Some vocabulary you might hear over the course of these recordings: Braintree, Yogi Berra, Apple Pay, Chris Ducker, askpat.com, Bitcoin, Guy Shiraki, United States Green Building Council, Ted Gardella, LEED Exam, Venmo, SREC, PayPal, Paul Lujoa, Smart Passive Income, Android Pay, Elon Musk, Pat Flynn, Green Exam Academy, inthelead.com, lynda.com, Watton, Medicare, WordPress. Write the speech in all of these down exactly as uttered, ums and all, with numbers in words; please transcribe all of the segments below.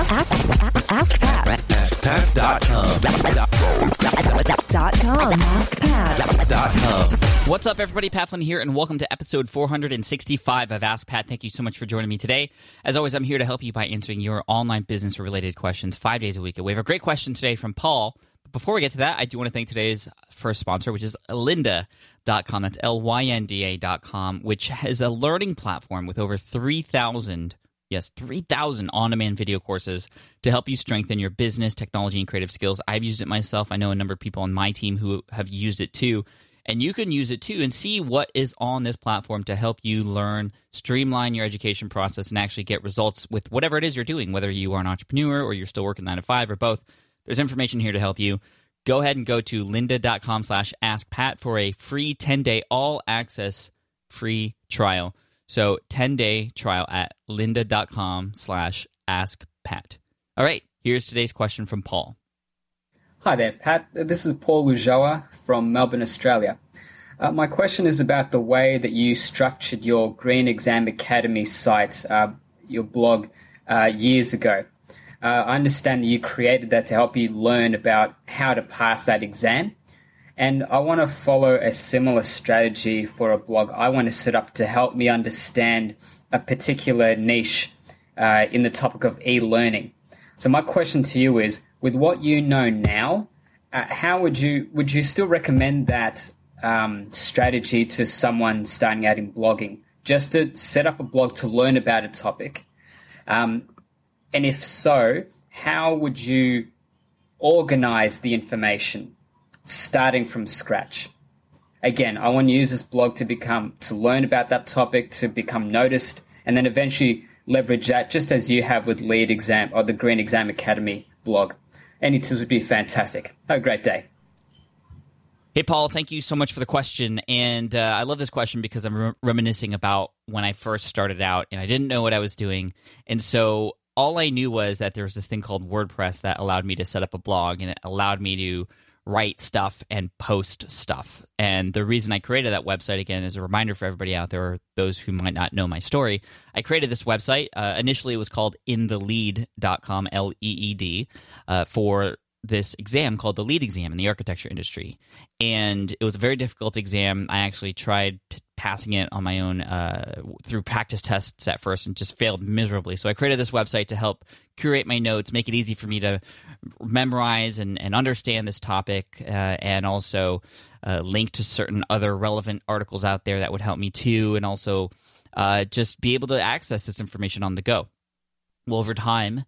Ask, ask, ask Pat. ask pat dot com. What's up, everybody? Pat Flynn here, and welcome to episode four sixty-five of Ask Pat. Thank you so much for joining me today. As always, I'm here to help you by answering your online business-related questions five days a week. And we have a great question today from Paul. But before we get to that, I do want to thank today's first sponsor, which is lynda dot com. That's L Y N D A dot com, which is a learning platform with over three thousand Yes, three thousand on-demand video courses to help you strengthen your business, technology, and creative skills. I've used it myself. I know a number of people on my team who have used it too. And you can use it too and see what is on this platform to help you learn, streamline your education process, and actually get results with whatever it is you're doing, whether you are an entrepreneur or you're still working nine to five or both. There's information here to help you. Go ahead and go to lynda dot com slash ask pat for a free ten-day all-access free trial. So ten-day trial at lynda dot com slash ask pat. All right, here's today's question from Paul. Hi there, Pat. This is Paul Lujoa from Melbourne, Australia. Uh, my question is about the way that you structured your Green Exam Academy site, uh, your blog, uh, years ago. Uh, I understand that you created that to help you learn about how to pass that exam. And I want to follow a similar strategy for a blog I want to set up to help me understand a particular niche uh, in the topic of e-learning. So my question to you is, with what you know now, uh, how would you would you still recommend that um, strategy to someone starting out in blogging, just to set up a blog to learn about a topic? Um, and if so, how would you organize the information starting from scratch? Again, I want to use this blog to become to learn about that topic, to become noticed, and then eventually leverage that just as you have with LEED Exam or the Green Exam Academy blog. Any tips would be fantastic. Have a great day. Hey, Paul, thank you so much for the question. And uh, I love this question because I'm re- reminiscing about when I first started out and I didn't know what I was doing. And so all I knew was that there was this thing called WordPress that allowed me to set up a blog, and it allowed me to write stuff and post stuff. And the reason I created that website, again, is a reminder for everybody out there, or those who might not know my story. I created this website. Uh, initially, it was called in the lead dot com, L E E D, uh, for this exam called the LEED Exam in the architecture industry. And it was a very difficult exam. I actually tried t- passing it on my own uh, through practice tests at first and just failed miserably. So I created this website to help curate my notes, make it easy for me to memorize and, and understand this topic, uh, and also uh, link to certain other relevant articles out there that would help me too, and also uh, just be able to access this information on the go. Well, over time,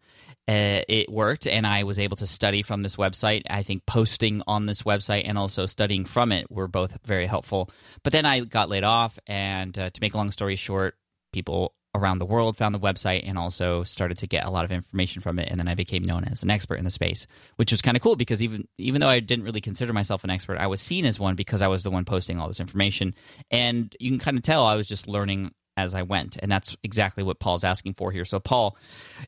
uh, it worked, and I was able to study from this website. I think posting on this website and also studying from it were both very helpful. But then I got laid off, and uh, to make a long story short, people around the world found the website and also started to get a lot of information from it, and then I became known as an expert in the space, which was kind of cool because even even though I didn't really consider myself an expert, I was seen as one because I was the one posting all this information. And you can kind of tell I was just learning as I went, and that's exactly what Paul's asking for here. So Paul,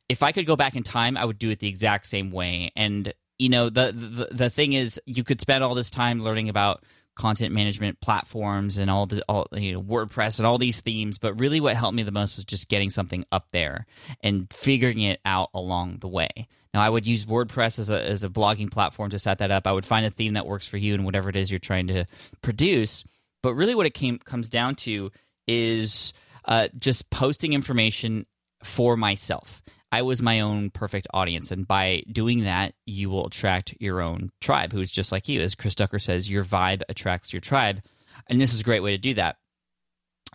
if I could go back in time, I would do it the exact same way. And you know, the the, the thing is, you could spend all this time learning about content management platforms and all the all you know, WordPress and all these themes, but really what helped me the most was just getting something up there and figuring it out along the way. Now, I would use WordPress as a as a blogging platform to set that up. I would find a theme that works for you and whatever it is you're trying to produce. But really what it came comes down to is Uh, just posting information for myself. I was my own perfect audience, and by doing that, you will attract your own tribe, who is just like you. As Chris Ducker says, your vibe attracts your tribe, and this is a great way to do that.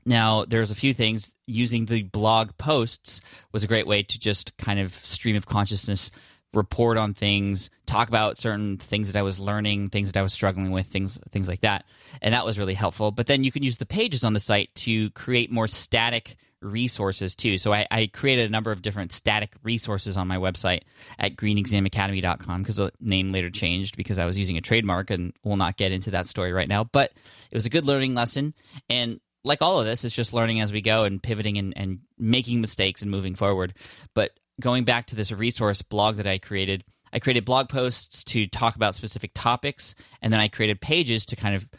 Now, there's a few things. Using the blog posts was a great way to just kind of stream of consciousness, report on things, talk about certain things that I was learning, things that I was struggling with, things things like that. And that was really helpful. But then you can use the pages on the site to create more static resources too. So I, I created a number of different static resources on my website at green exam academy dot com, because the name later changed because I was using a trademark, and we'll not get into that story right now. But it was a good learning lesson. And like all of this, it's just learning as we go and pivoting and, and making mistakes and moving forward. But going back to this resource blog that I created, I created blog posts to talk about specific topics, and then I created pages to kind of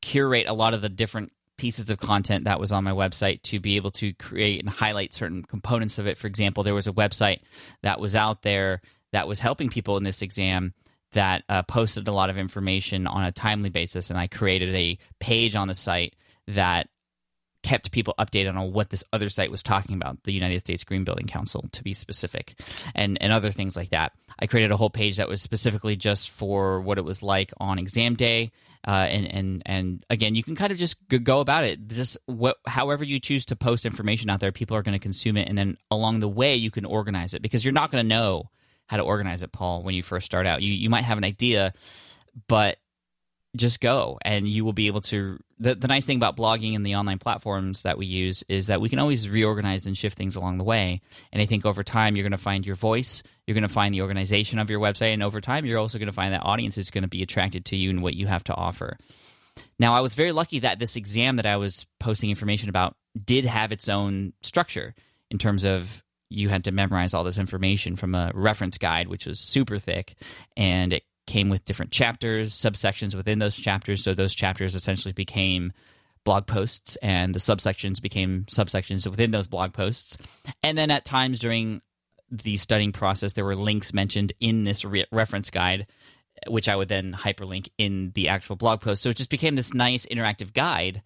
curate a lot of the different pieces of content that was on my website to be able to create and highlight certain components of it. For example, there was a website that was out there that was helping people in this exam that uh, posted a lot of information on a timely basis, and I created a page on the site that kept people updated on what this other site was talking about, the United States Green Building Council, to be specific, and, and other things like that. I created a whole page that was specifically just for what it was like on exam day, uh, and, and and again, you can kind of just go about it. Just what, however you choose to post information out there, people are going to consume it, and then along the way, you can organize it, because you're not going to know how to organize it, Paul, when you first start out. You, you might have an idea, but just go, and you will be able to the, – the nice thing about blogging and the online platforms that we use is that we can always reorganize and shift things along the way. And I think over time you're going to find your voice, you're going to find the organization of your website, and over time you're also going to find that audience is going to be attracted to you and what you have to offer. Now, I was very lucky that this exam that I was posting information about did have its own structure in terms of you had to memorize all this information from a reference guide, which was super thick, and it came with different chapters, subsections within those chapters. So those chapters essentially became blog posts, and the subsections became subsections within those blog posts. And then at times during the studying process, there were links mentioned in this re- reference guide, which I would then hyperlink in the actual blog post. So it just became this nice interactive guide,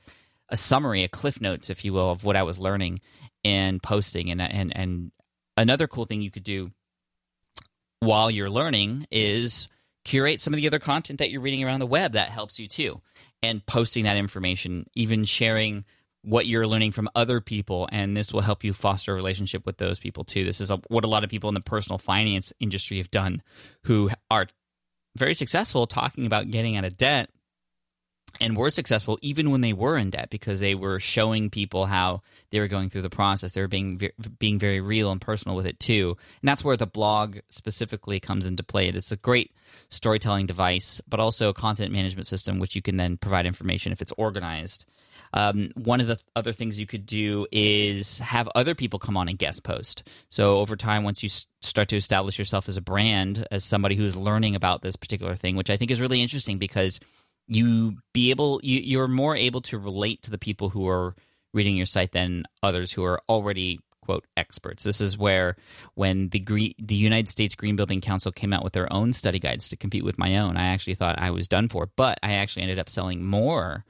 a summary, a cliff notes, if you will, of what I was learning and posting. And and and another cool thing you could do while you're learning is curate some of the other content that you're reading around the web that helps you too, and posting that information, even sharing what you're learning from other people, and this will help you foster a relationship with those people too. This is a, what a lot of people in the personal finance industry have done, who are very successful talking about getting out of debt, and were successful even when they were in debt, because they were showing people how they were going through the process. They were being being very real and personal with it too. And that's where the blog specifically comes into play. It's a great storytelling device, but also a content management system, which you can then provide information if it's organized. Um, one of the other things you could do is have other people come on and guest post. So over time, once you s- start to establish yourself as a brand, as somebody who's learning about this particular thing, which I think is really interesting, because you be able, you, you're more able to relate to the people who are reading your site than others who are already, quote, experts. This is where, when the Green, the United States Green Building Council came out with their own study guides to compete with my own, I actually thought I was done for, but I actually ended up selling more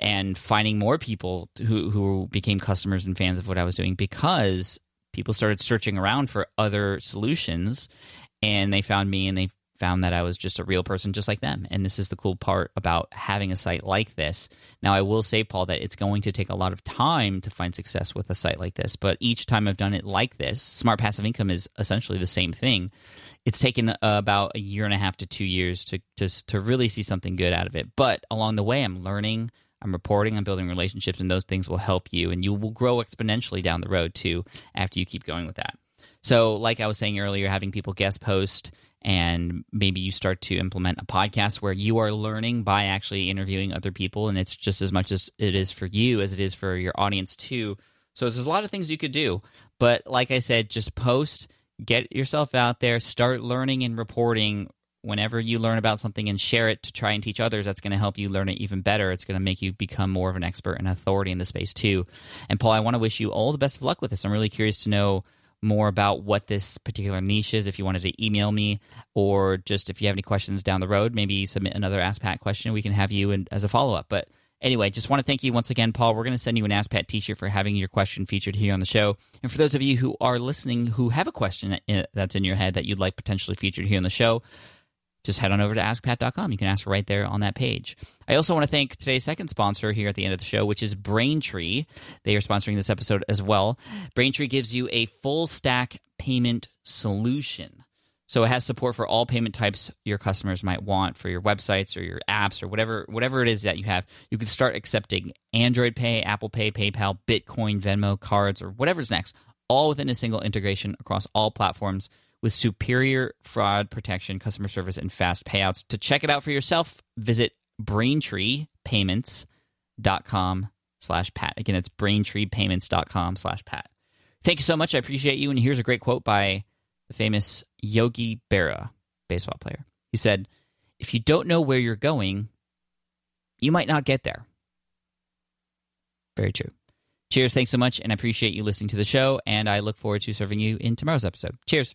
and finding more people who, who became customers and fans of what I was doing, because people started searching around for other solutions, and they found me, and they found that I was just a real person just like them. And this is the cool part about having a site like this. Now, I will say, Paul, that it's going to take a lot of time to find success with a site like this, but each time I've done it like this, Smart Passive Income is essentially the same thing. It's taken about a year and a half to two years to to, to really see something good out of it. But along the way, I'm learning, I'm reporting, I'm building relationships, and those things will help you, and you will grow exponentially down the road too after you keep going with that. So like I was saying earlier, having people guest post, and maybe you start to implement a podcast where you are learning by actually interviewing other people, and it's just as much as it is for you as it is for your audience too. So there's a lot of things you could do. But like I said, just post, get yourself out there, start learning and reporting whenever you learn about something, and share it to try and teach others. That's going to help you learn it even better. It's going to make you become more of an expert and authority in the space too. And Paul, I want to wish you all the best of luck with this. I'm really curious to know more about what this particular niche is. If you wanted to email me, or just if you have any questions down the road, maybe submit another Ask Pat question. We can have you in as a follow-up. But anyway, just want to thank you once again, Paul. We're going to send you an Ask Pat t-shirt for having your question featured here on the show. And for those of you who are listening who have a question that's in your head that you'd like potentially featured here on the show, just head on over to ask pat dot com. You can ask right there on that page. I also want to thank today's second sponsor here at the end of the show, which is Braintree. They are sponsoring this episode as well. Braintree gives you a full-stack payment solution. So it has support for all payment types your customers might want for your websites or your apps or whatever whatever it is that you have. You can start accepting Android Pay, Apple Pay, PayPal, Bitcoin, Venmo, cards, or whatever's next, all within a single integration across all platforms, with superior fraud protection, customer service, and fast payouts. To check it out for yourself, visit braintree payments dot com slash Pat. Again, it's braintree payments dot com slash Pat. Thank you so much. I appreciate you. And here's a great quote by the famous Yogi Berra, baseball player. He said, "If you don't know where you're going, you might not get there." Very true. Cheers. Thanks so much. And I appreciate you listening to the show. And I look forward to serving you in tomorrow's episode. Cheers.